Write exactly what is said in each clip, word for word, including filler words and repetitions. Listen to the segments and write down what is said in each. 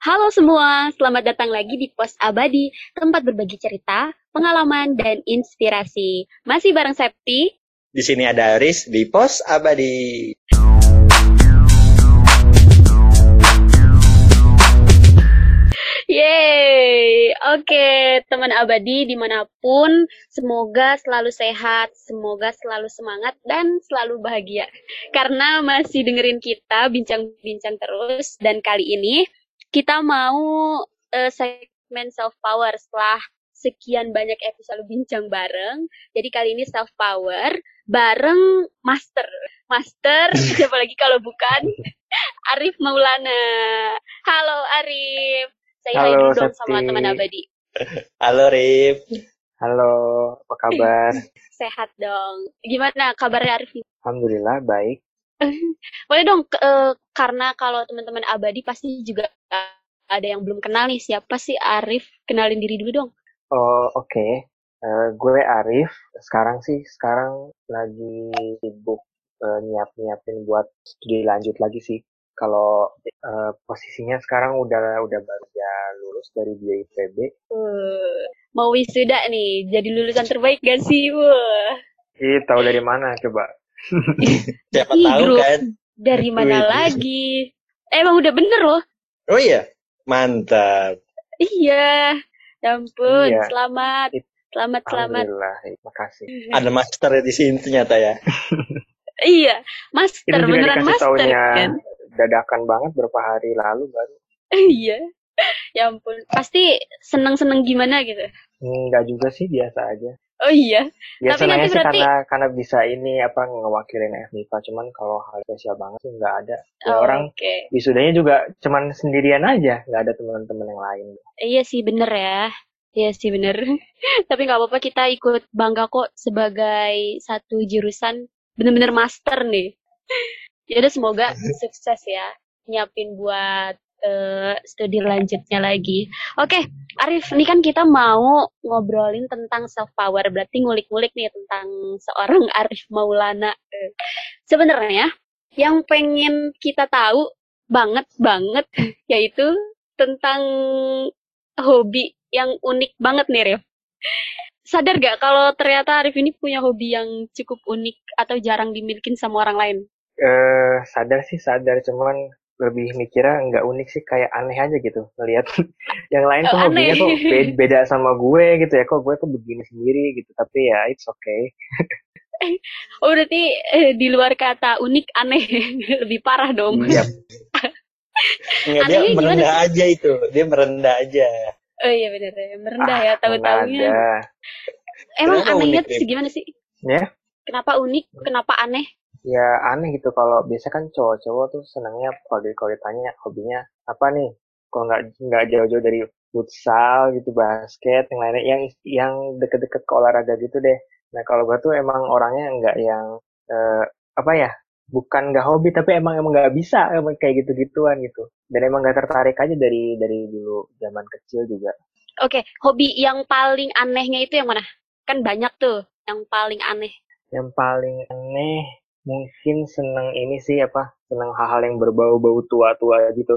Halo semua, selamat datang lagi di Pos Abadi, tempat berbagi cerita, pengalaman, dan inspirasi. Masih bareng Septi. Di sini ada Aris di Pos Abadi. Yeay, oke okay. Teman Abadi dimanapun, semoga selalu sehat, semoga selalu semangat, dan selalu bahagia. Karena masih dengerin kita bincang-bincang terus, dan kali ini kita mau uh, segmen self-power setelah sekian banyak episode bincang bareng. Jadi kali ini self-power bareng Master. Master, siapa lagi kalau bukan Arif Maulana. Halo Arif. Saya hai dulu dong sama teman Abadi. Halo Arif. Halo, apa kabar? Sehat dong. Gimana kabarnya Arif? Alhamdulillah, baik. Boleh dong, e, karena kalau teman-teman Abadi pasti juga ada yang belum kenal nih, siapa sih Arif? Kenalin diri dulu dong. Oh oke, okay. uh, gue Arif. Sekarang sih sekarang lagi sibuk uh, nyiap-nyiapin buat studi lanjut lagi sih. Kalau uh, posisinya sekarang udah udah baru ya lulus dari I P B. Uh, mau wisuda nih, jadi lulusan terbaik gak sih? Wah. Ih, tahu dari mana coba? Siapa tahu kan dari mana lagi. Emang udah bener loh. Oh iya, mantap. Iya, ampun, iya. selamat Selamat, selamat Terima kasih. Ada master di sini ternyata ya. Iya, master, beneran master kan. Dadakan banget berapa hari lalu baru. Iya, ya ampun. Pasti seneng-seneng gimana gitu? Enggak juga sih, biasa aja. Oh iya. Ya, tapi nanti berarti karena, karena bisa ini apa ngewakilin H M I P A, cuman kalau hal spesial banget sih nggak ada. Ya, oh, orang okay. Wisudanya juga cuman sendirian aja, nggak ada teman-teman yang lain. Iya sih bener ya. Iya sih bener. Tapi nggak apa-apa, kita ikut bangga kok sebagai satu jurusan bener-bener master nih. Yaudah, semoga sukses ya nyiapin buat Uh, studi lanjutnya lagi. Oke, okay, Arif, ini kan kita mau ngobrolin tentang self power, berarti ngulik-ngulik nih tentang seorang Arif Maulana. Uh, sebenarnya yang pengen kita tahu banget banget yaitu tentang hobi yang unik banget nih, Arif. Sadar gak kalau ternyata Arif ini punya hobi yang cukup unik atau jarang dimiliki sama orang lain? Uh, sadar sih sadar, cuman lebih mikirnya nggak unik sih, kayak aneh aja gitu melihat yang lain kok oh, hobinya kok beda sama gue gitu ya, kok gue tuh begini sendiri gitu, tapi ya it's okay. Oh berarti eh, di luar kata unik, aneh lebih parah dong. Yep. Nggak, dia merendah sih? Aja itu dia merendah aja. Oh iya benar ya, merendah ah, ya tahu-tahunya. Emang kenapa anehnya tuh gimana sih? Ya? Kenapa unik? Kenapa aneh? Ya aneh gitu, kalau biasa kan cowok-cowok tuh senangnya kalau ditanya hobinya apa nih, kalau nggak nggak jauh-jauh dari futsal gitu, basket, yang lainnya yang yang deket-deket ke olahraga gitu deh. Nah kalau gue tuh emang orangnya nggak yang eh, apa ya, bukan nggak hobi tapi emang emang nggak bisa emang kayak gitu-gituan gitu, dan emang nggak tertarik aja dari dari dulu zaman kecil juga. Oke, hobi yang paling anehnya itu yang mana? Kan banyak tuh yang paling aneh. Yang paling aneh mungkin seneng ini sih, apa, seneng hal-hal yang berbau-bau tua-tua gitu.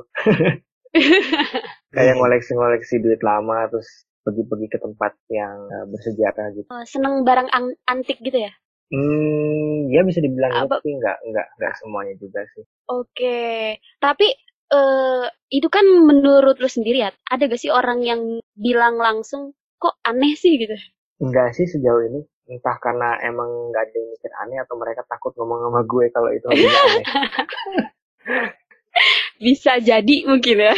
Kayak ngoleksi-ngoleksi duit lama, terus pergi-pergi ke tempat yang uh, bersejarah gitu. Oh, seneng barang an- antik gitu ya? Hmm, ya bisa dibilang gitu, tapi nggak, nggak, nggak semuanya juga sih. Oke, tapi uh, itu kan menurut lu sendiri ya, ada gak sih orang yang bilang langsung, kok aneh sih gitu? Enggak sih sejauh ini. Entah karena emang gak ada yang mikir aneh atau mereka takut ngomong sama gue kalau itu hobinya aneh. Bisa jadi mungkin ya.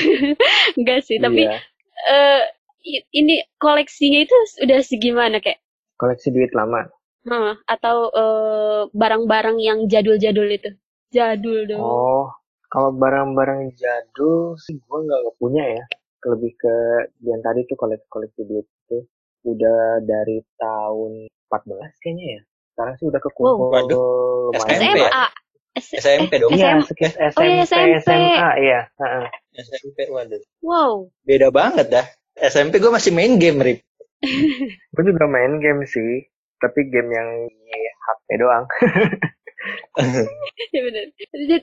Enggak sih, tapi iya. uh, ini koleksinya itu udah segimana kayak? Koleksi duit lama? Hmm, atau uh, barang-barang yang jadul-jadul itu? Jadul dong. Oh, kalau barang-barang jadul sih gue gak punya ya. Lebih ke yang tadi tuh koleksi-koleksi duit itu. Udah dari tahun empat belas kayaknya ya. Sekarang sih udah kekumpul. Wow. S M A S M P dong. Iya, S M P S M A iya, heeh. S M P waduh. Wow. Beda banget dah. S M P gue masih main game, Rip. Gue juga main game sih, tapi game yang H P doang. Ya benar.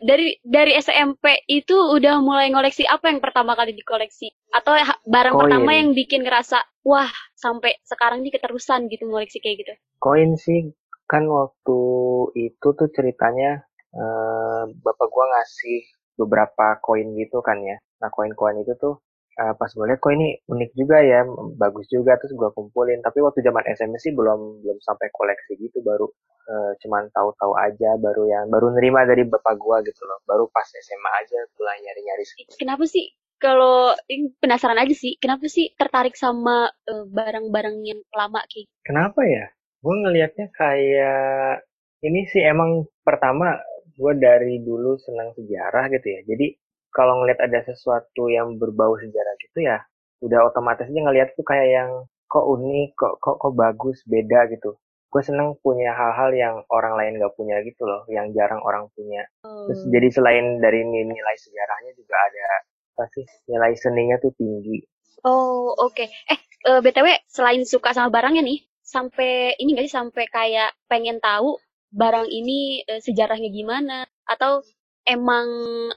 Dari dari S M P itu udah mulai ngoleksi, apa yang pertama kali dikoleksi? Atau barang koin. Pertama yang bikin ngerasa, wah sampai sekarang ini keterusan gitu ngoleksi kayak gitu? Koin sih, kan waktu itu tuh ceritanya eh, bapak gua ngasih beberapa koin gitu kan ya. Nah koin-koin itu tuh Uh, pas gue liat kok ini unik juga ya, bagus juga, terus gue kumpulin. Tapi waktu zaman S M A sih belum belum sampai koleksi gitu, baru uh, cuman tahu-tahu aja, baru yang baru nerima dari bapak gue gitu loh, baru pas S M A aja mulai nyari-nyari. Kenapa sih, kalau penasaran aja sih, kenapa sih tertarik sama uh, barang-barang yang lama kayak? Kenapa ya? Gue ngelihatnya kayak ini sih, emang pertama gue dari dulu senang sejarah gitu ya, jadi kalau ngelihat ada sesuatu yang berbau sejarah gitu ya, udah otomatisnya ngelihat tuh kayak yang kok unik, kok kok kok bagus, beda gitu. Gue seneng punya hal-hal yang orang lain gak punya gitu loh, yang jarang orang punya. Hmm. Terus jadi selain dari nilai sejarahnya juga ada apa sih, nilai seninya tuh tinggi. Oh oke. Okay. Eh B T W selain suka sama barangnya nih, sampai ini nggak sih, sampai kayak pengen tahu barang ini e, sejarahnya gimana? Atau emang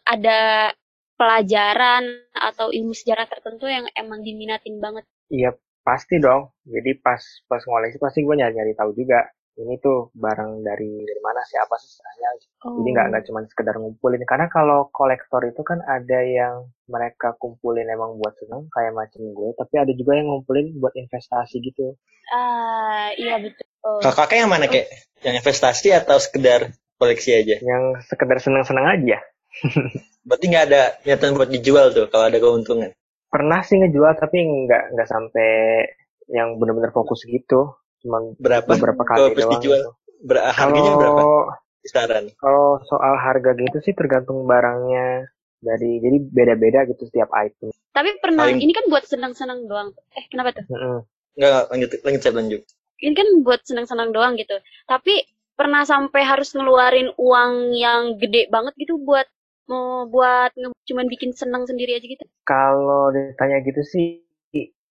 ada pelajaran atau ilmu sejarah tertentu yang emang diminatin banget? Iya pasti dong. Jadi pas pas ngoleksi pasti gue nyari nyari tahu juga. Ini tuh barang dari dari mana sih, apa sih sejarahnya? Oh. Jadi nggak nggak cuma sekedar ngumpulin. Karena kalau kolektor itu kan ada yang mereka kumpulin emang buat seneng kayak macam gue. Tapi ada juga yang ngumpulin buat investasi gitu. Ah uh, iya betul. Oh. Kakaknya yang mana kek? Yang investasi atau sekedar koleksi aja? Yang sekedar seneng seneng aja. Berarti nggak ada niatan buat dijual tuh kalau ada keuntungan? Pernah sih ngejual, tapi nggak nggak sampai yang benar-benar fokus gitu. Cuman berapa? Beberapa kali doang. Dijual, ber- harganya kalau, berapa? Kisaran. Kalau soal harga gitu sih tergantung barangnya, dari jadi beda-beda gitu setiap item. Tapi pernah Aing. Ini kan buat senang-senang doang. Eh kenapa tuh? Mm-hmm. Nggak lanjut lanjut saya lanjut. Ini kan buat senang-senang doang gitu. Tapi pernah sampai harus ngeluarin uang yang gede banget gitu buat mau buat nge- cuman bikin senang sendiri aja gitu? Kalau ditanya gitu sih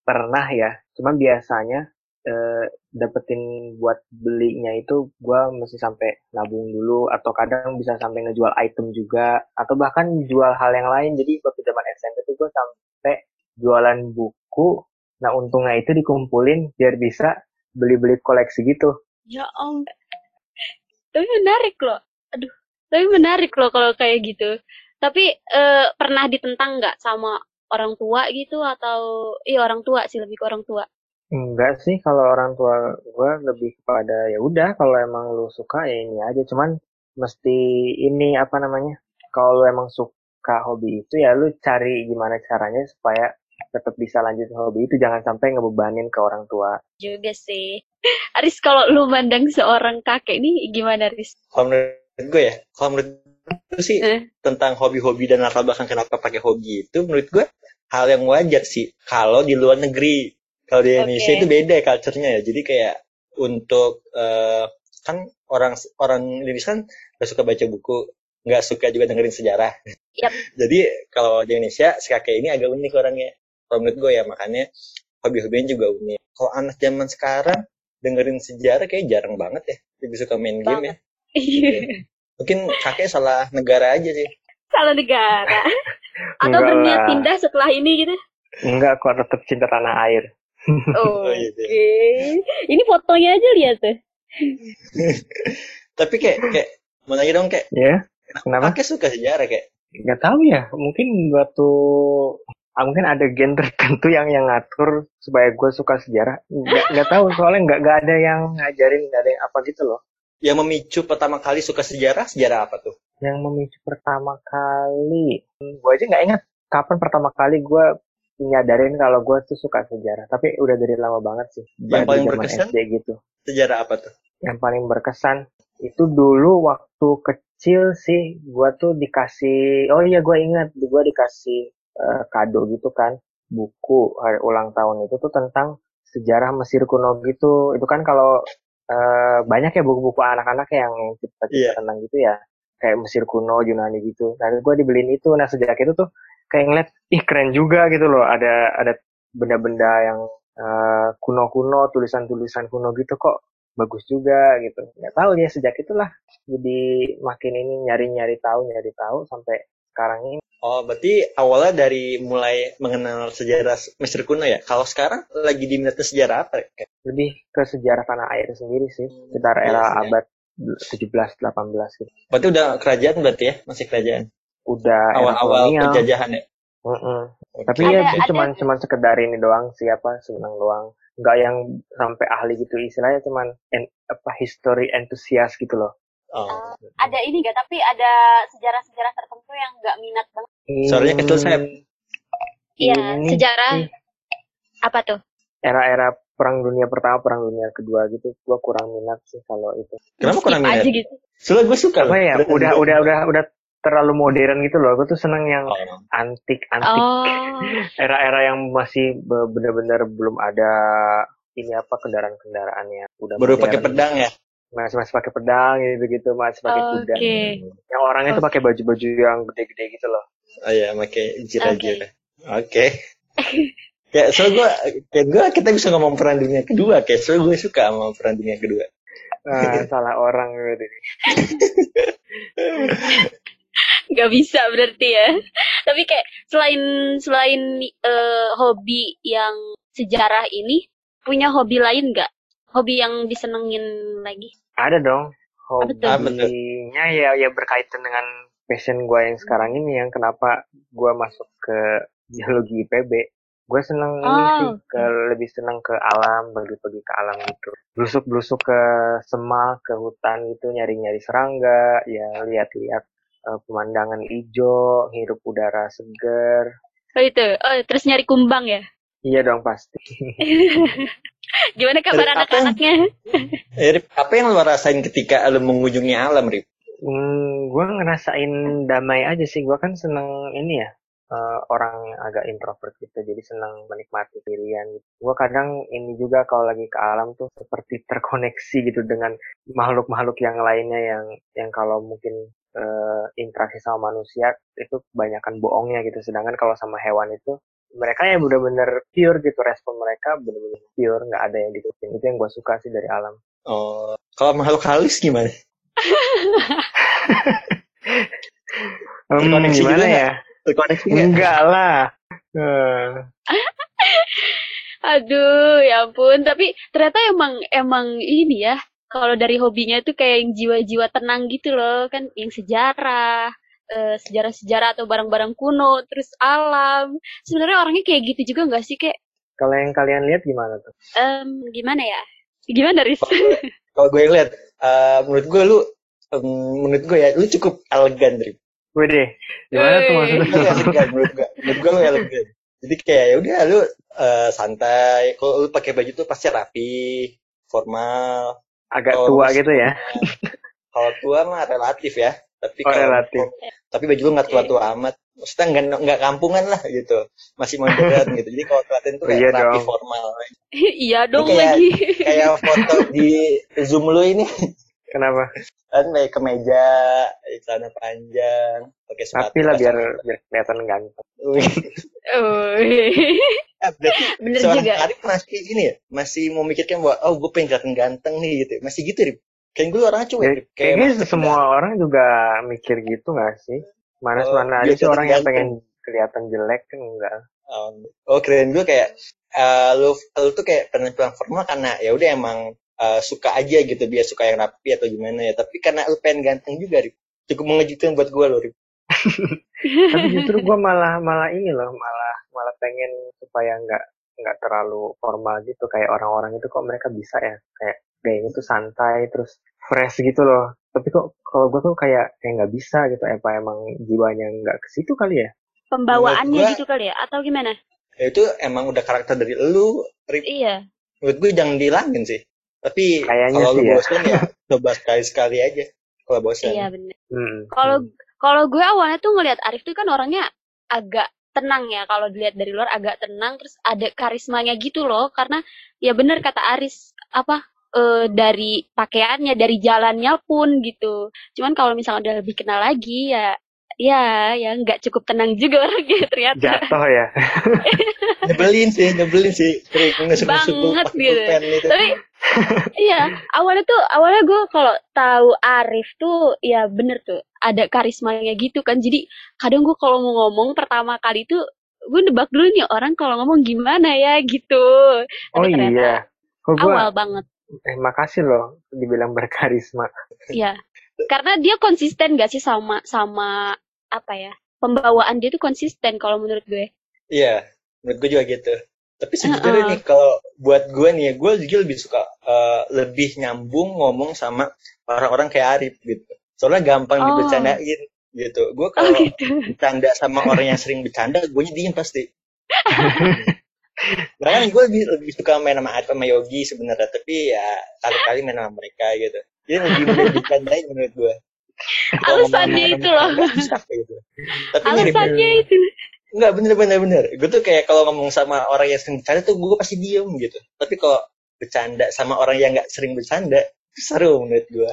pernah ya, cuman biasanya eh, dapetin buat belinya itu gue mesti sampai nabung dulu, atau kadang bisa sampai ngejual item juga, atau bahkan jual hal yang lain. Jadi waktu zaman S M P itu gue sampai jualan buku, nah untungnya itu dikumpulin biar bisa beli-beli koleksi gitu. Ya om, tapi menarik loh. Aduh, tapi menarik loh kalau kayak gitu. Tapi e, pernah ditentang nggak sama orang tua gitu? Atau iya orang tua sih, lebih ke orang tua. Enggak sih, kalau orang tua gue lebih kepada ya udah kalau emang lu suka ya ini aja. Cuman mesti ini apa namanya, kalau lu emang suka hobi itu ya lu cari gimana caranya supaya tetap bisa lanjutin hobi itu, jangan sampai ngebebanin ke orang tua. Juga sih. Aris, kalau lu mandang seorang kakek nih gimana, Aris? Menurut gue ya, kalau menurut gue sih eh. tentang hobi-hobi dan latar belakang kenapa pakai hobi itu, menurut gue hal yang wajar sih kalau di luar negeri. Kalau di Indonesia okay. Itu beda culture-nya ya. Jadi kayak untuk uh, kan orang orang Indonesia kan gak suka baca buku, gak suka juga dengerin sejarah. Yep. Jadi kalau di Indonesia si kakek ini agak unik orangnya. Kalau menurut gue ya, makanya hobi-hobinya juga unik. Kalau anak zaman sekarang dengerin sejarah kayak jarang banget ya, lebih suka main banget. Game ya. Iya. Mungkin kakek salah negara aja sih. Salah negara. Atau berniat pindah setelah ini gitu? Enggak, aku tetap cinta tanah air. Oh, oke. Okay. Ini fotonya aja lihat tuh. Tapi kayak kayak mau nanya dong kayak. Ya. Kenapa? Kakek suka sejarah kayak? Enggak tahu ya. Mungkin waktu mungkin ada gen tertentu yang yang ngatur supaya gue suka sejarah. Enggak enggak tahu soalnya enggak enggak ada yang ngajarin, enggak ada yang apa gitu loh. Yang memicu pertama kali suka sejarah, sejarah apa tuh? Yang memicu pertama kali, gue aja nggak ingat kapan pertama kali gue nyadarin kalau gue tuh suka sejarah. Tapi udah dari lama banget sih. Yang paling berkesan? S D gitu. Sejarah apa tuh? Yang paling berkesan itu dulu waktu kecil sih, gue tuh dikasih, oh iya gue ingat, gue dikasih uh, kado gitu kan, buku hari ulang tahun itu tuh tentang sejarah Mesir kuno gitu. Itu kan kalau Uh, banyak ya buku-buku anak-anak yang cerita-cerita yeah. tentang gitu ya, kayak Mesir kuno, Yunani gitu. Nah gue dibeliin itu. Nah sejak itu tuh kayak ngeliat, ih keren juga gitu loh, ada ada benda-benda yang uh, kuno-kuno, tulisan-tulisan kuno gitu, kok bagus juga gitu. Nggak tahu ya, sejak itulah jadi makin ini nyari-nyari tahu, nyari tahu sampai sekarang ini. Oh, berarti awalnya dari mulai mengenal sejarah Mesir kuno ya. Kalau sekarang lagi diminati sejarah apa? Lebih ke sejarah tanah air sendiri sih, sekitar hmm, era ya, abad tujuh belas delapan belas gitu. Berarti udah kerajaan berarti ya, masih kerajaan. Udah awal-awal penjajahan ya. Mm-hmm. Okay. Tapi ya cuma cuman sekedar ini doang, siapa senang doang. Enggak yang sampai ahli gitu istilahnya, cuman en, apa history enthusiast gitu loh. Oh. Uh, ada ini nggak? Tapi ada sejarah-sejarah tertentu yang nggak minat banget. Hmm. Soalnya kecil saya. Iya, sejarah apa tuh? Era-era Perang Dunia Pertama, Perang Dunia Kedua gitu, gue kurang minat sih kalau itu. Kenapa kurang minat? Gitu. Soalnya gue suka. Apa ya? Udah, udah, udah, udah terlalu modern gitu loh. Gue tuh seneng yang oh. antik-antik, oh. era-era yang masih benar-benar belum ada ini apa kendaraan-kendaraannya. Udah baru pakai pedang ya? Masih masih pakai pedang gitu-gitu, masih pakai oh, kuda. Okay. Yang orangnya okay. tuh pakai baju-baju yang gede-gede gitu loh. Oh iya, pakai jira-jira. Oke. Okay. Ya, so gue, kayak gue kita bisa ngomong Perang Dunia Kedua, kayak so gue suka sama Perang Dunia Kedua. Nah, salah orang berarti. Gak bisa berarti ya. Tapi kayak selain selain uh, hobi yang sejarah ini, punya hobi lain nggak? Hobi yang disenengin lagi? Ada dong. Hobinya ya ya berkaitan dengan passion gue yang sekarang ini, yang kenapa gue masuk ke geologi I P B. Gue seneng oh. ini sih, ke, lebih seneng ke alam, pergi-pergi ke alam gitu. Blusuk-blusuk ke semak, ke hutan gitu, nyari-nyari serangga, ya lihat-lihat uh, pemandangan hijau, hirup udara segar. Oh itu, oh terus nyari kumbang ya? Iya dong pasti. Gimana kabar Rip, anak-anaknya? Apa, Rip, apa yang lo rasain ketika lo mengunjungi alam, Rip? Hmm, gue ngerasain damai aja sih. Gue kan seneng ini ya, uh, orang yang agak introvert gitu. Jadi seneng menikmati dirian gitu. Gue kadang ini juga kalau lagi ke alam tuh seperti terkoneksi gitu dengan makhluk-makhluk yang lainnya yang yang kalau mungkin uh, interaksi sama manusia itu kebanyakan bohongnya gitu. Sedangkan kalau sama hewan itu mereka yang benar-benar pure gitu, respon mereka benar-benar pure, nggak ada yang ditutupin. Itu yang gue suka sih dari alam. Oh, kalau makhluk halus gimana? hmm, gimana ya? Terkoneksi nggak? Enggak lah. Hmm. Aduh, ya ampun. Tapi ternyata emang emang ini ya. Kalau dari hobinya itu kayak yang jiwa-jiwa tenang gitu loh, kan yang sejarah. Uh, sejarah-sejarah atau barang-barang kuno, terus alam. Sebenarnya orangnya kayak gitu juga nggak sih, kayak? Kalau yang kalian lihat gimana tuh? Um, gimana ya? Gimana, Riz? Kalau gue lihat, uh, menurut gue lu, um, menurut gue ya, lu cukup elegan, Riz. Gue deh. Gimana tuh maksudnya? Lu elegan, menurut gue. Menurut gue lu elegan. Jadi kayak ya udah lu uh, santai. Kalau lu pakai baju tuh pasti rapi, formal. Agak kalo tua maksudnya, gitu ya? Kalau tua mah relatif ya. Tapi oh, kalau relatif. Tapi baju lu nggak tua-tua okay. amat, maksudnya nggak nggak kampungan lah gitu, masih modern gitu. Jadi kalau keliatan tuh kayak rapi formal. Iya dong kayak, lagi. Kayak foto di Zoom lu ini. Kenapa? Kan kayak kemeja, celana panjang, pakai sepatu. Tapi lah biar biar kelihatan ganteng. Oh. Ya, bener seorang juga. Arif masih gini ya, masih mau mikirkan bahwa oh gue pengen kelihatan ganteng nih gitu, masih gitu Rip. Kayak gue orangnya cuek. Kayaknya semua kan. Orang juga mikir gitu gak sih? Mana-mana oh, aja sih orang yang pengen kelihatan jelek kan enggak. Um, oh keren gue kayak, uh, lu, lu tuh kayak penampilan formal karena ya udah emang uh, suka aja gitu. Dia suka yang rapi atau gimana ya. Tapi karena lu pengen ganteng juga, Rip. Cukup mengejutkan buat gue loh, Rip. Tapi justru gue malah malah ini loh. Malah malah pengen supaya gak, gak terlalu formal gitu. Kayak orang-orang itu kok mereka bisa ya kayak. Gayanya tuh santai, terus fresh gitu loh. Tapi kok kalau gue tuh kayak kayak nggak bisa gitu. Apa emang jiwanya nggak ke situ kali ya? Pembawaannya gua, gitu kali ya? Atau gimana? Ya itu emang udah karakter dari lu, Rip. Iya. Menurut gue jangan dihilangin sih. Tapi kalau lu ya. bosan ya coba sekali-sekali aja. Kalau bosan. Iya benar. Kalau hmm. kalau gue awalnya tuh ngelihat Arif tuh kan orangnya agak tenang ya. Kalau dilihat dari luar agak tenang. Terus ada karismanya gitu loh. Karena ya benar kata Aris apa? Uh, dari pakaiannya, dari jalannya pun gitu. Cuman kalau misalnya udah lebih kenal lagi ya, ya, ya nggak cukup tenang juga orangnya ternyata. Jatuh ya. Nyebelin sih, nyebelin sih. Banget gitu. Tapi Iya, awalnya tuh awalnya gue kalau tahu Arif tuh ya bener tuh ada karismanya gitu kan. Jadi kadang gue kalau mau ngomong pertama kali tuh gue nebak dulu nih orang kalau ngomong gimana ya gitu. Oh iya, kok gue awal banget. Eh makasih loh dibilang berkarisma. Iya, karena dia konsisten gak sih sama sama apa ya pembawaan dia tuh konsisten kalau menurut gue. Iya, menurut gue juga gitu. Tapi sebenarnya uh-uh. nih kalau buat gue nih ya, gue juga lebih suka uh, lebih nyambung ngomong sama orang-orang kayak Arif gitu. Soalnya gampang oh. dibercandain gitu. Gue kalau oh, gitu. bercanda sama orang yang sering bercanda, gue diem pasti. Makanya gue lebih, lebih suka main sama Arif sama Yogi sebenarnya. Tapi ya kali-kali main sama mereka gitu. Jadi lebih mudah bercandain menurut gue. Alasannya itu loh. Gitu. Tapi alasannya itu. Enggak, bener-bener bener. Gue tuh kayak kalau ngomong sama orang yang sering bercanda tuh gue pasti diem gitu. Tapi kalau bercanda sama orang yang nggak sering bercanda, seru menurut gue.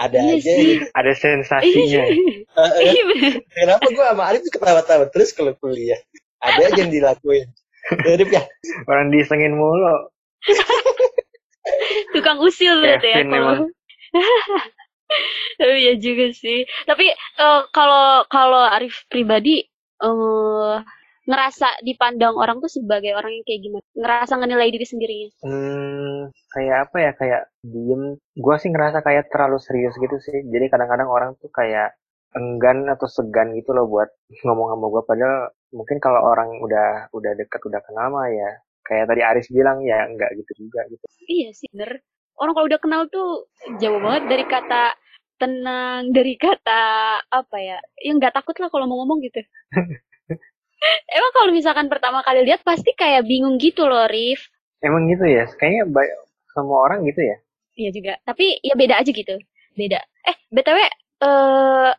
Ada iya aja, gitu. Ada sensasinya. uh, uh, kenapa gue sama Arif tuh ketawa-tawa terus kalau kuliah? Ada aja yang dilakuin. Arif ya. Orang disengin mulu. Tukang usil berarti ya kalau. Tapi ya juga sih. Tapi kalau uh, kalau Arif pribadi Uh, ngerasa dipandang orang tuh sebagai orang yang kayak gimana? Ngerasa ngenilai diri sendirinya? Hmm, kayak apa ya? Kayak diem. Gua sih ngerasa kayak terlalu serius gitu sih. Jadi kadang-kadang orang tuh kayak enggan atau segan gitu loh buat ngomong sama gua. Padahal mungkin kalau orang udah udah dekat, udah kenal mah ya. Kayak tadi Aris bilang ya enggak gitu juga gitu. Iya sih bener. Orang kalau udah kenal tuh jauh banget dari kata tenang, dari kata apa ya, yang nggak takut lah kalau mau ngomong gitu. Emang kalau misalkan pertama kali lihat pasti kayak bingung gitu loh, Rif. Emang gitu ya, kayaknya ba- semua orang gitu ya. Iya juga, tapi ya beda aja gitu, beda. Eh, btw, uh,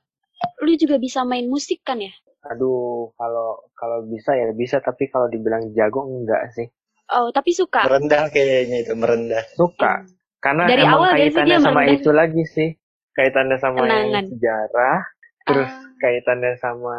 lu juga bisa main musik kan ya? Aduh, kalau kalau bisa ya bisa, tapi kalau dibilang jago enggak sih. Oh, tapi suka. Merendah kayaknya itu, merendah. Suka, karena dari emang awal, kaitannya sama merendah. Itu lagi sih. Kaitannya sama yang sejarah, terus uh. kaitannya sama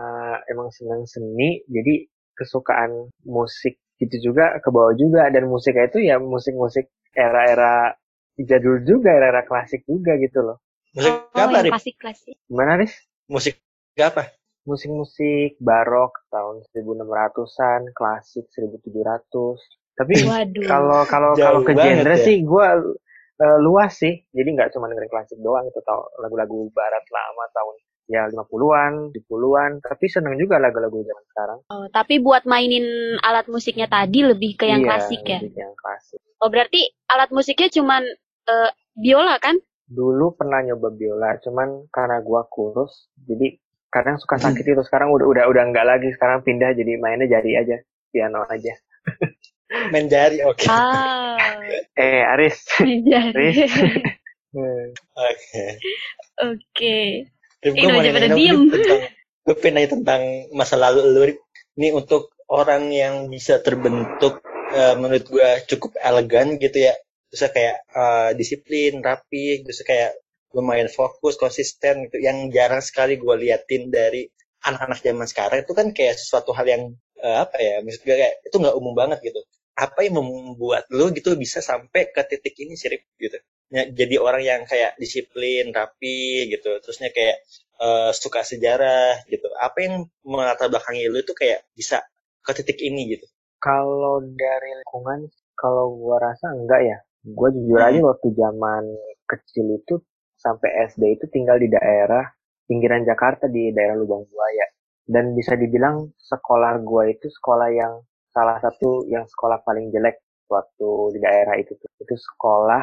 emang senang seni, jadi kesukaan musik gitu juga ke bawah juga, dan musiknya itu ya musik-musik era-era jadul juga, era-era klasik juga gitu loh. Musik oh, apa, Arif? Klasik-klasik. Gimana, Arif? Musik apa? Musik-musik barok tahun seribu enam ratusan, klasik seribu tujuh ratus. Tapi kalau kalau kalau ke genre ya. Sih gue Uh, luas sih, jadi nggak cuma dengerin klasik doang itu, tau lagu-lagu barat lama tahun ya lima puluhan, tujuh puluhan, tapi seneng juga lagu-lagu zaman sekarang. Oh, tapi buat mainin alat musiknya tadi lebih ke yang iya, klasik ya? Iya, yang klasik. Oh, berarti alat musiknya cuman uh, biola kan? Dulu pernah nyoba biola, cuman karena gua kurus, jadi kadang suka sakit itu. Sekarang udah udah udah nggak lagi, sekarang pindah jadi mainnya jari aja, piano aja. Main jari, oke. Okay. Oh. Eh, Aris. Main jari. Aris. Oke. Oke. Ini aja pada diem. Gue pengen nanya tentang masa lalu lu. Ini untuk orang yang bisa terbentuk, uh, menurut gue cukup elegan gitu ya. Terus kayak uh, disiplin, rapi, terus kayak lumayan fokus, konsisten gitu. Yang jarang sekali gue liatin dari anak-anak zaman sekarang itu kan kayak sesuatu hal yang uh, apa ya, maksudnya kayak itu nggak umum banget gitu. Apa yang membuat lo gitu bisa sampai ke titik ini, Sirip, gitu? Ya, jadi orang yang kayak disiplin, rapi, gitu. Terusnya kayak uh, suka sejarah, gitu. Apa yang melatar belakangi lo itu kayak bisa ke titik ini, gitu? Kalau dari lingkungan, kalau gue rasa enggak ya. Gue jujur hmm. aja waktu zaman kecil itu, sampai S D itu tinggal di daerah pinggiran Jakarta, di daerah Lubang Buaya. Dan bisa dibilang sekolah gue itu sekolah yang salah satu yang sekolah paling jelek waktu di daerah itu tuh. Itu sekolah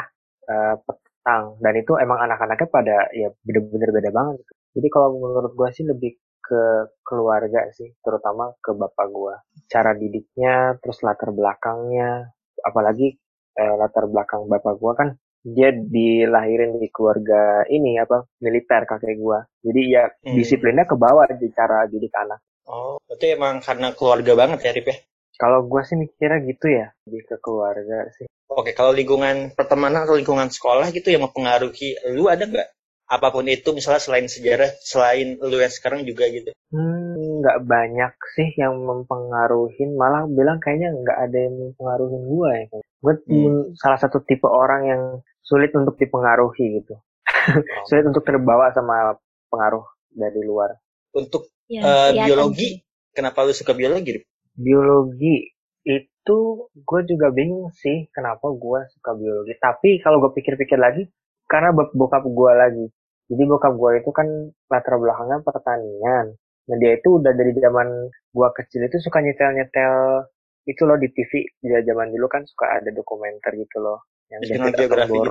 uh, petang, dan itu emang anak-anaknya pada ya bener-bener beda banget. Jadi kalau menurut gue sih lebih ke keluarga sih, terutama ke bapak gue. Cara didiknya, terus latar belakangnya, apalagi uh, latar belakang bapak gue kan dia dilahirin di keluarga ini apa militer kakek gue. Jadi ya hmm. disiplinnya ke bawah di cara didik anak. Oh, berarti emang karena keluarga banget ya, Rip ya? Kalau gue sih mikirnya gitu ya, lebih ke keluarga sih. Oke, kalau lingkungan pertemanan atau lingkungan sekolah gitu yang mempengaruhi, lu ada nggak apapun itu, misalnya selain sejarah, selain lu yang sekarang juga gitu? Hmm, nggak banyak sih yang mempengaruhin, malah bilang kayaknya nggak ada yang mempengaruhin gue ya. Gue hmm. salah satu tipe orang yang sulit untuk dipengaruhi gitu. Oh. Sulit untuk terbawa sama pengaruh dari luar. Untuk ya, uh, ya, biologi, kan. Kenapa lu suka biologi? Biologi itu gue juga bingung sih kenapa gue suka biologi. Tapi kalau gue pikir-pikir lagi, karena bokap gue lagi. Jadi bokap gue itu kan latar belakangnya pertanian. Nah dia itu udah dari zaman gue kecil itu suka nyetel-nyetel itu loh di T V. Dia zaman dulu kan suka ada dokumenter gitu loh, yang National Geographic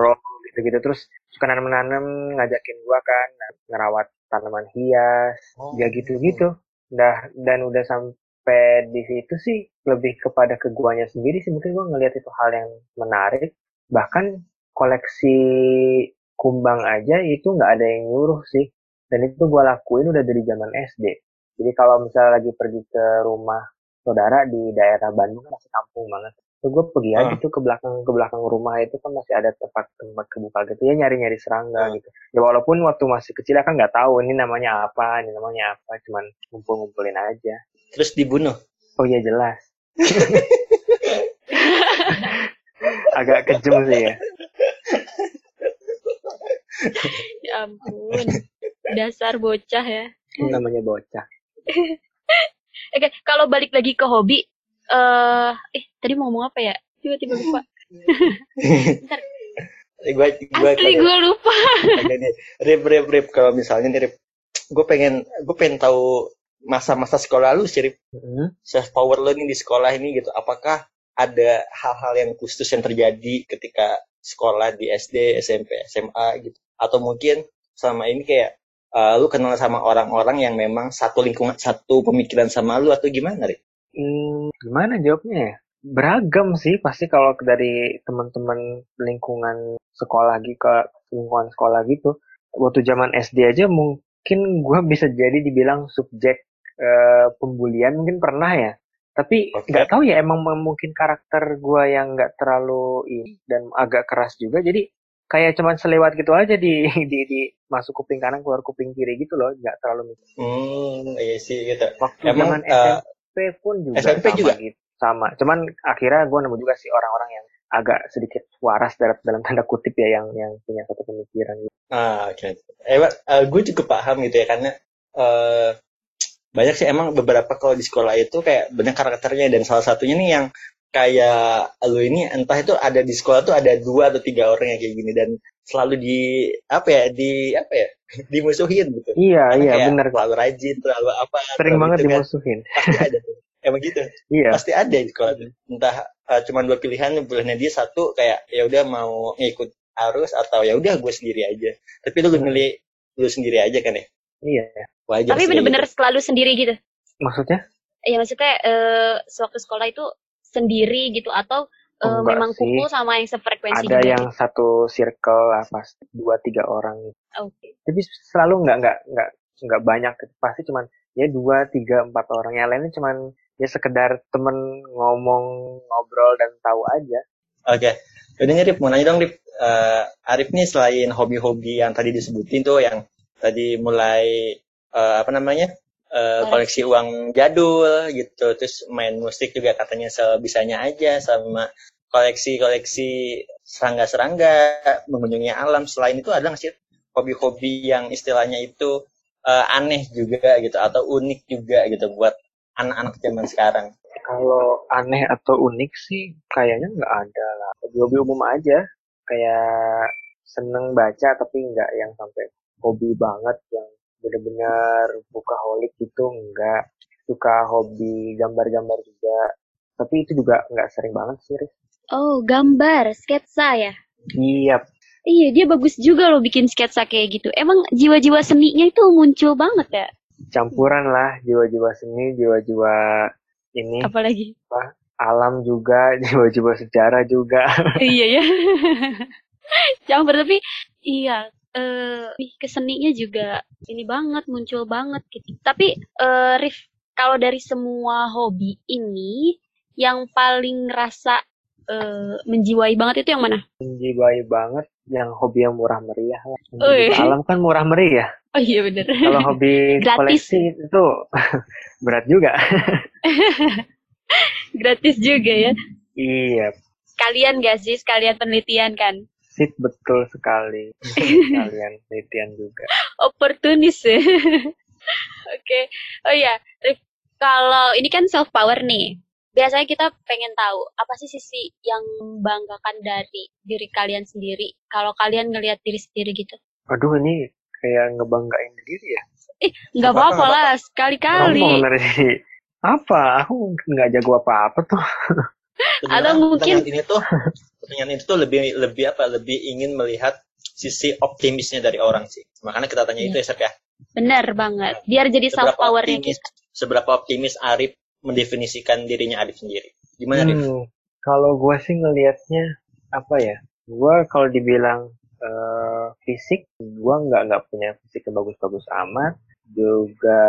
gitu-gitu. Terus suka nanam-nanam, ngajakin gue kan ngerawat tanaman hias, oh. ya gitu-gitu. Nah, dan udah sampai di situ sih lebih kepada ke guanya sendiri sih. Mungkin gue ngelihat itu hal yang menarik. Bahkan koleksi kumbang aja itu nggak ada yang nyuruh sih, dan itu gue lakuin udah dari zaman S D. Jadi kalau misalnya lagi pergi ke rumah saudara di daerah Bandung kan masih kampung banget, itu gue pergi aja hmm. tuh ke belakang ke belakang rumah itu kan masih ada tempat tempat kebuka gitu ya, nyari nyari serangga hmm. gitu. Ya walaupun waktu masih kecil kan nggak tahu ini namanya apa, ini namanya apa, cuman ngumpul ngumpulin aja. Terus dibunuh? Oh ya jelas. Agak kejam sih ya. Ya ampun, dasar bocah ya. Namanya bocah. Oke, kalau balik lagi ke hobi, uh, eh tadi mau ngomong apa ya? Tiba-tiba lupa. Bentar. Gua, gua, Asli gue lupa. Rip, rip, rip. Kalau misalnya nih, Rip, gue pengen, gue pengen tahu masa-masa sekolah lu sih, Rip. Hmm? Self power lu nih di sekolah ini gitu. Apakah ada hal-hal yang khusus yang terjadi ketika sekolah di S D, S M P, S M A gitu? Atau mungkin selama ini kayak uh, lu kenal sama orang-orang yang memang satu lingkungan, satu pemikiran sama lu atau gimana, Rik? Hmm, gimana jawabnya ya? Beragam sih pasti kalau dari teman-teman lingkungan sekolah gitu, ke lingkungan sekolah gitu. Waktu zaman S D aja mungkin gue bisa jadi dibilang subjek uh, pembulian mungkin pernah ya. Tapi nggak okay. tahu ya, emang mungkin karakter gue yang nggak terlalu ini dan agak keras juga, jadi kayak cuman selewat gitu aja di di, di masuk kuping kanan keluar kuping kiri gitu loh, nggak terlalu mikir. Hmm, iya sih gitu. Waktu emang, zaman uh, S M P pun juga S M P sama juga gitu, sama. Cuman akhirnya gue nemu juga sih orang-orang yang agak sedikit waras dalam, dalam tanda kutip ya, yang yang punya satu pemikiran gitu. Ah, oke. Okay. Eh, uh, gue juga paham gitu ya, karena Uh, banyak sih emang beberapa kalau di sekolah itu kayak banyak karakternya, dan salah satunya nih yang kayak lu ini entah itu ada di sekolah tuh ada dua atau tiga orang yang kayak gini dan selalu di apa ya di apa ya dimusuhin gitu. Iya karena iya benar, terlalu rajin, terlalu apa, sering banget gitu, dimusuhin kan. Pasti ada tuh emang gitu. Iya pasti ada di sekolah tuh, entah uh, cuma dua pilihan, pilihannya dia satu kayak ya udah mau ngikut arus atau ya udah gue sendiri aja, tapi lu milih lu sendiri aja kan ya. Iya, wajar. Tapi benar-benar selalu sendiri gitu. Maksudnya? Iya, maksudnya uh, sewaktu sekolah itu sendiri gitu atau uh, memang kumpul sama yang sefrekuensi? Ada juga yang gitu? Satu circle lah pasti dua tiga orang. Gitu. Oke. Okay. Tapi selalu nggak nggak nggak nggak banyak, pasti cuman ya dua tiga empat orang, yang lainnya cuman ya sekedar temen ngomong ngobrol dan tahu aja. Oke. Okay. Udah Rip, mau nanya dong Rip, uh, Arif nih selain hobi-hobi yang tadi disebutin tuh yang tadi mulai uh, apa namanya uh, koleksi uang jadul gitu, terus main musik juga katanya sebisanya aja, sama koleksi-koleksi serangga-serangga, mengunjungi alam. Selain itu ada nggak sih hobi-hobi yang istilahnya itu uh, aneh juga gitu atau unik juga gitu buat anak-anak zaman sekarang? Kalau aneh atau unik sih kayaknya nggak ada lah, hobi-hobi umum aja kayak seneng baca tapi nggak yang sampai hobi banget yang benar-benar bukaholic gitu, enggak. Suka hobi gambar-gambar juga, tapi itu juga enggak sering banget sih. Oh, gambar, sketsa ya? Iya. Yep. Iya, dia bagus juga loh bikin sketsa kayak gitu. Emang jiwa-jiwa seninya itu muncul banget ya? Campuran lah, jiwa-jiwa seni, jiwa-jiwa ini. Apalagi? Apa? Alam juga, jiwa-jiwa sejarah juga. Iya ya. Campur tapi iya. Uh, keseninya juga ini banget, muncul banget gitu. Tapi uh, Rif, kalau dari semua hobi ini yang paling rasa uh, menjiwai banget itu yang mana? Menjiwai banget yang hobi yang murah meriah lah. Alam kan murah meriah. Oh iya benar. Kalau hobi koleksi itu berat juga. Gratis juga ya. Iya. Sekalian gak sih, sekalian penelitian kan? Sip, betul sekali. Sekalian penelitian juga. Oportunis ya. Oke. Oh iya, Rif, kalau ini kan self power nih. Biasanya kita pengen tahu, apa sih sisi yang membanggakan dari diri kalian sendiri? Kalau kalian ngelihat diri sendiri gitu. Aduh, ini kayak ngebanggain diri ya? Eh, nggak apa-apa lah, sekali-kali. Ngomong dari apa? Aku nggak jago apa-apa tuh. Atau mungkin... Pertanyaan ini tuh, pertanyaan itu tuh lebih, lebih apa? Lebih ingin melihat sisi optimisnya dari orang sih. Makanya kita tanya ya. Itu ya, Sep ya? Bener banget. Biar jadi self powernya kita. Seberapa optimis Arif mendefinisikan dirinya Arif sendiri. Gimana, Arif? Hmm, kalau gue sih ngelihatnya apa ya? Gue kalau dibilang uh, fisik, gue nggak nggak punya fisik yang bagus-bagus amat, juga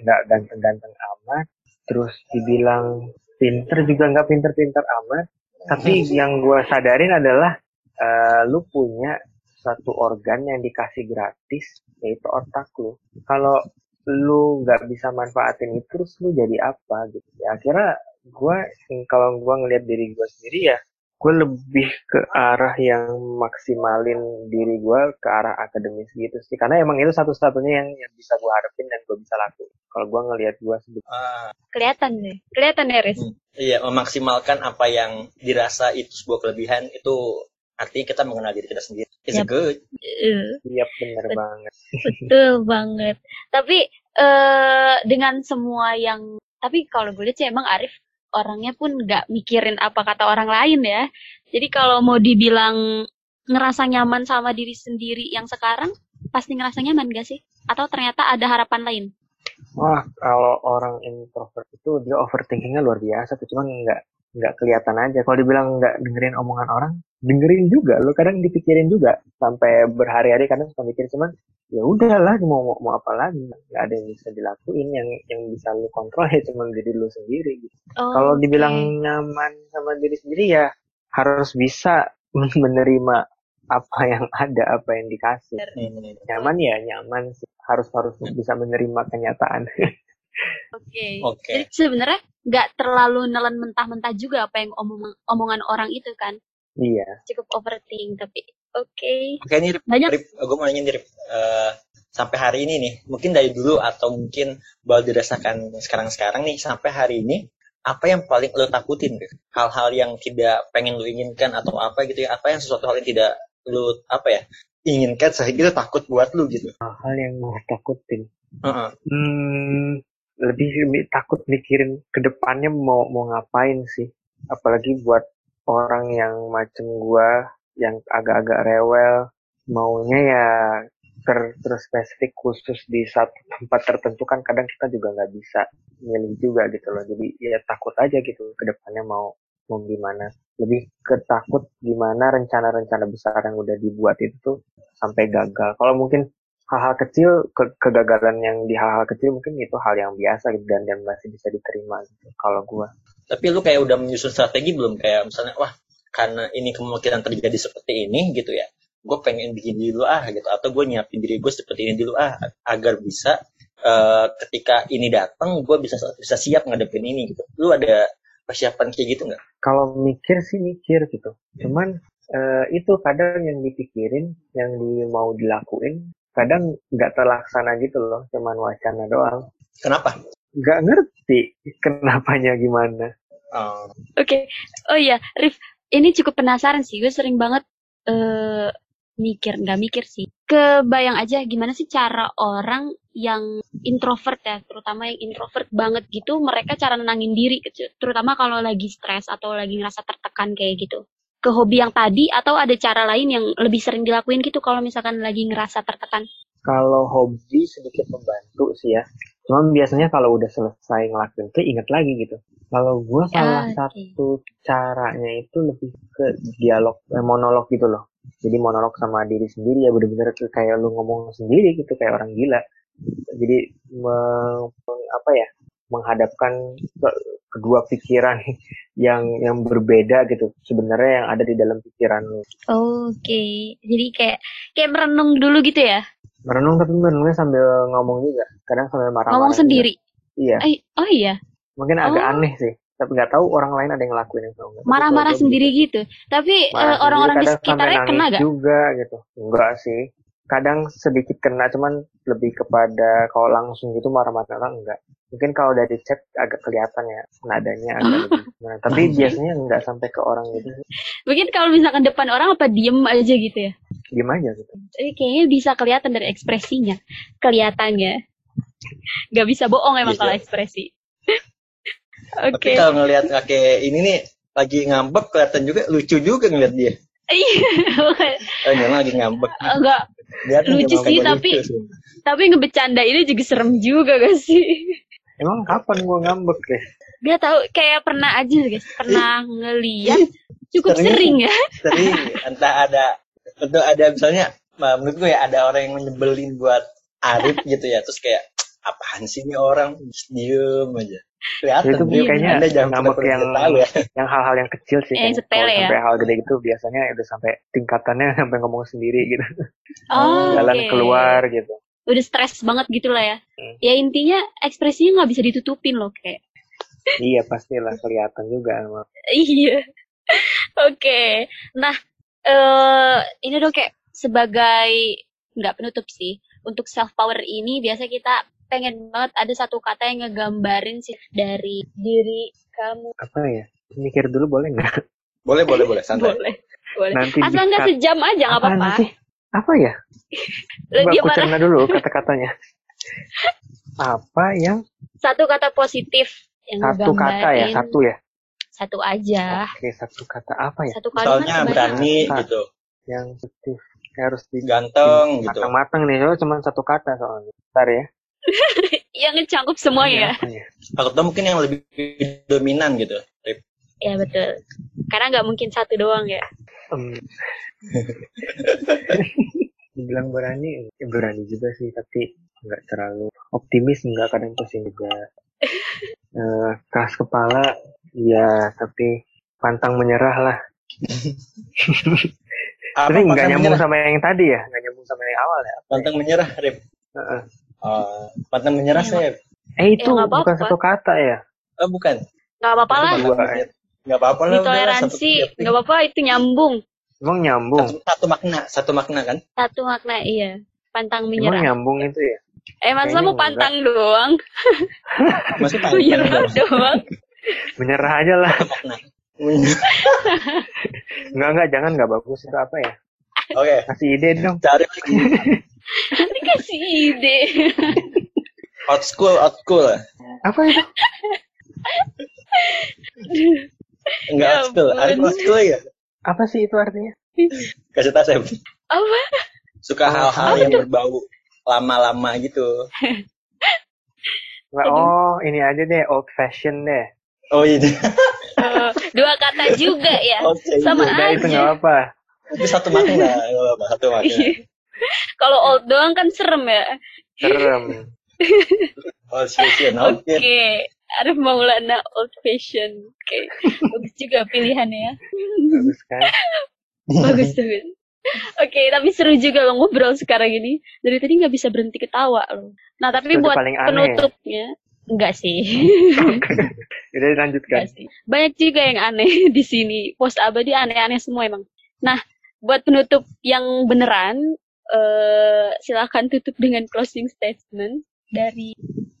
nggak ganteng-ganteng amat. Terus dibilang pinter juga nggak pinter-pinter amat. Tapi yang gue sadarin adalah uh, lu punya satu organ yang dikasih gratis, yaitu otak lu. Kalau lu nggak bisa manfaatin itu, terus lu jadi apa gitu ya. Akhirnya gue, kalau gue ngelihat diri gue sendiri ya, gue lebih ke arah yang maksimalin diri gue ke arah akademis gitu sih, karena emang itu satu-satunya yang, yang bisa gue harapin dan gue bisa lakuin. Kalau gue ngelihat gue sebelum ah. kelihatan deh, kelihatan ya Riz. Hmm. Iya, memaksimalkan apa yang dirasa itu sebuah kelebihan, itu artinya kita mengenal diri kita sendiri. It's yep. Good. Iya, yep, benar banget. Betul banget. Tapi uh, dengan semua yang, tapi kalau gue lihat sih emang Arif orangnya pun nggak mikirin apa kata orang lain ya. Jadi kalau mau dibilang ngerasa nyaman sama diri sendiri yang sekarang, pasti ngerasa nyaman gak sih? Atau ternyata ada harapan lain? Wah, kalau orang introvert itu dia overthinkingnya luar biasa, cuman nggak nggak kelihatan aja. Kalau dibilang nggak dengerin omongan orang, dengerin juga, lo kadang dipikirin juga sampai berhari-hari, kadang suka mikir, cuman ya udahlah mau, mau mau apa lagi, nggak ada yang bisa dilakuin, yang yang bisa lo kontrol ya cuman diri lo sendiri gitu. Oh, kalau dibilang okay. Nyaman sama diri sendiri ya harus bisa menerima apa yang ada, apa yang dikasih. hmm. Nyaman ya nyaman sih, harus harus bisa menerima kenyataan. Oke. Okay. Okay. Jadi sebenarnya nggak terlalu nelen mentah-mentah juga apa yang omong- omongan orang itu kan. Iya. Cukup overthinking tapi oke. Okay. Oke, okay, ini banyak. Rip, gue mau nanya nih, Rip, uh, sampai hari ini nih, mungkin dari dulu atau mungkin baru dirasakan sekarang-sekarang nih sampai hari ini, apa yang paling lo takutin? Hal-hal yang tidak pengen lo inginkan atau apa gitu ya? Apa yang sesuatu hal yang tidak lo apa ya inginkan sehingga takut buat lo gitu? Hal yang lo takutin. Uh-uh. Hmm, lebih, lebih takut mikirin kedepannya mau mau ngapain sih? Apalagi buat orang yang macam gua, yang agak-agak rewel, maunya ya ter, ter spesifik khusus di satu tempat tertentu kan kadang kita juga nggak bisa milih juga gitu loh. Jadi ya takut aja gitu kedepannya mau mau gimana. Lebih ketakut gimana rencana-rencana besar yang udah dibuat itu tuh sampai gagal. Kalau mungkin hal-hal kecil, ke, kegagalan yang di hal-hal kecil mungkin itu hal yang biasa gitu, dan dan masih bisa diterima gitu kalau gua. Tapi lu kayak udah menyusun strategi belum? Kayak misalnya, wah, karena ini kemungkinan terjadi seperti ini, gitu ya. Gue pengen bikin dulu ah, gitu. Atau gue nyiapin diri gue seperti ini dulu ah, agar bisa uh, ketika ini datang, gue bisa bisa siap ngadepin ini, gitu. Lu ada persiapan kayak gitu nggak? Kalau mikir sih mikir, gitu. Cuman, uh, itu kadang yang dipikirin, yang di, mau dilakuin, kadang nggak terlaksana gitu loh. Cuman wacana doang. Kenapa? Nggak ngerti kenapanya gimana. Oh. Oke, okay. Oh iya, Rif, ini cukup penasaran sih. Gue sering banget uh, mikir, nggak mikir sih. Kebayang aja gimana sih cara orang yang introvert ya, terutama yang introvert banget gitu, mereka cara nenangin diri, terutama kalau lagi stres atau lagi ngerasa tertekan kayak gitu. Ke hobi yang tadi atau ada cara lain yang lebih sering dilakuin gitu kalau misalkan lagi ngerasa tertekan? Kalau hobi sedikit membantu sih ya. Cuman biasanya kalau udah selesai ngelakuin itu inget lagi gitu. Kalau gue salah okay. satu caranya itu lebih ke dialog, eh, monolog gitu loh. Jadi monolog sama diri sendiri ya, bener-bener kayak lu ngomong sendiri gitu, kayak orang gila. Jadi me, apa ya, menghadapkan ke, kedua pikiran yang yang berbeda gitu sebenarnya yang ada di dalam pikiran lu. Oh, oke. Okay. Jadi kayak kayak merenung dulu gitu ya? Merenung, tapi merenungnya sambil ngomong juga. Kadang sambil marah-marah. Ngomong sendiri? Juga. Iya. Ay, oh iya? Mungkin agak oh. aneh sih. Tapi nggak tahu orang lain ada yang ngelakuin itu. Marah-marah sendiri gitu. gitu. Tapi marah orang-orang di sekitarnya kena nggak? Juga gitu. Enggak sih. Kadang sedikit kena, cuman lebih kepada kalau langsung gitu marah-marah enggak. Mungkin kalau dari chat agak kelihatan ya nadanya agak lebih. Nah, tapi biasanya enggak sampai ke orang gitu. Mungkin kalau misalkan depan orang apa diem aja gitu ya? Diem aja gitu. Tapi kayaknya bisa kelihatan dari ekspresinya. Kelihatannya. Enggak bisa bohong emang yes, kalau ya. Ekspresi. Oke. Okay. Tapi kalau ngelihat kakek ini nih lagi ngambek kelihatan juga lucu juga ngelihat dia. Iya. Kayaknya lagi ngambek. Enggak. Lihat lucu sih tapi lucu sih. Tapi ngebecanda ini juga serem juga gak sih? Emang kapan gue ngambek ya? Gak tau, kayak pernah aja guys, pernah ngeliat cukup sering, sering ya. Sering, entah ada, entah ada misalnya, menurut gue ya ada orang yang menyebelin buat Arif gitu ya, terus kayak apaan sih ini orang, diem aja. Kelihatan itu diem. Kayaknya Anda jangan ngambek yang, ya. Yang hal-hal yang kecil sih, eh, kalau ya. Sampai hal gede gitu biasanya udah sampai tingkatannya sampai ngomong sendiri gitu, oh, jalan okay. keluar gitu. Udah stres banget gitu lah ya. Hmm. Ya intinya ekspresinya nggak bisa ditutupin loh kayak. Iya pastilah kelihatan juga. Iya. Oke. Okay. Nah uh, ini dong kayak sebagai nggak penutup sih untuk self power ini biasa kita pengen banget ada satu kata yang ngegambarin sih dari diri kamu. Apa ya? Mikir dulu boleh nggak? Boleh boleh boleh santai. Boleh. Boleh. Nanti asal nggak dikat... sejam aja nggak apa-apa. Nanti? Apa ya? Mbak aku cerna dulu kata-katanya. Apa yang? Satu kata positif yang satu gambarin. Kata ya, satu ya. Satu aja. Oke, satu kata apa ya? Satu kata. Soalnya berani kata gitu. Yang positif harus diganteng gitu. Matang-matang nih, soalnya cuma satu kata soalnya. Bentar ya. Yang ngecangkup semua ya. Takutnya mungkin yang lebih dominan gitu. Ya betul. Karena nggak mungkin satu doang ya. Um. Dibilang berani, ya berani juga sih, tapi nggak terlalu optimis, nggak kadang pusing juga. Uh, keras kepala, ya tapi pantang menyerah lah. Tapi nggak nyambung menyerah? Sama yang tadi ya, nggak nyambung sama yang awal ya. Pantang menyerah, Rip. Uh-uh. Uh, pantang menyerah, saya. Eh itu ya, bukan satu kata ya? Oh, bukan. Nggak apa-apa lah. Nggak apa-apa lah. Ditoleransi, nggak apa-apa itu nyambung. Emang nyambung. Satu, satu makna, satu makna kan? Satu makna iya. Pantang menyerah. Emang nyambung itu ya? Eh masa mau pantang enggak. Doang? Masih pantang menyerah doang. Menyerah aja lah. Enggak enggak jangan enggak bagus itu apa ya? Oke. Okay. Kasih ide dong. Cari lagi. Nanti kasih ide. Out school, out school. Apa itu? Enggak out school, Arif out school ya? Apa sih itu artinya? Kasih tahu saya. Apa? Suka hal-hal yang berbau lama-lama gitu. Oh, ini aja deh old fashion deh. Oh iya. Oh, dua kata juga ya. Okay, sama udah, aja. Itu enggak apa. Itu satu makna, enggak apa-apa, satu makna. Kalau old doang kan serem ya. Serem. Old fashion. Oke. Okay. Arif Maulana old fashion. Oke. Okay. Bagus juga pilihannya ya. Bagus kan? Bagus banget. Oke, okay, tapi seru juga loh ngobrol sekarang ini. Dari tadi nggak bisa berhenti ketawa loh. Nah, tapi itu buat penutupnya enggak sih. Jadi lanjutkan. Banyak juga yang aneh di sini. Pos Abadi aneh-aneh semua emang. Nah, buat penutup yang beneran uh, silakan tutup dengan closing statement dari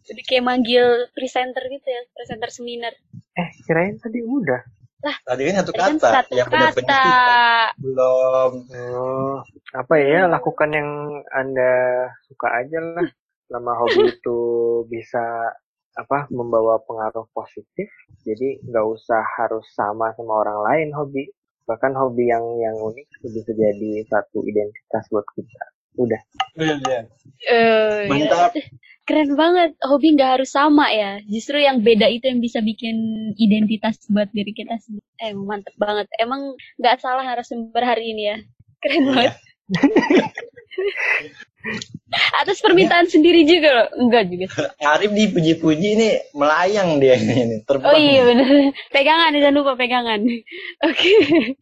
jadi kayak manggil presenter gitu ya, presenter seminar. Eh, kirain tadi udah. Lah, tadi kan satu kata. Kan satu yang kata. Benar-benar belum. Oh, apa ya, lakukan yang Anda suka aja lah. Selama hobi itu bisa apa membawa pengaruh positif. Jadi nggak usah harus sama sama orang lain hobi. Bahkan hobi yang yang unik bisa jadi satu identitas buat kita. Udah. Iya. Uh, Mantap. Ya. Keren banget, hobi nggak harus sama ya. Justru yang beda itu yang bisa bikin identitas buat diri kita sendiri. Eh, mantep banget. Emang nggak salah narasumber hari ini ya. Keren banget. Atas permintaan sendiri juga loh. Enggak juga. Arif dipuji-puji nih, melayang dia ini. Terbang. Oh iya benar. Pegangan, jangan lupa pegangan. Oke. Okay. Oke,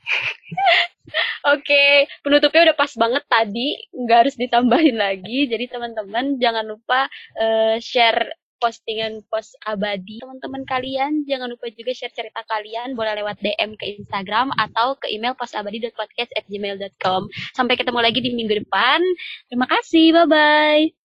okay. Penutupnya udah pas banget tadi, enggak harus ditambahin lagi. Jadi teman-teman jangan lupa uh, share postingan Pos Abadi teman-teman kalian, jangan lupa juga share cerita kalian, boleh lewat D M ke Instagram atau ke email posabadi.podcast at gmail dot com. Sampai ketemu lagi di minggu depan. Terima kasih, bye bye.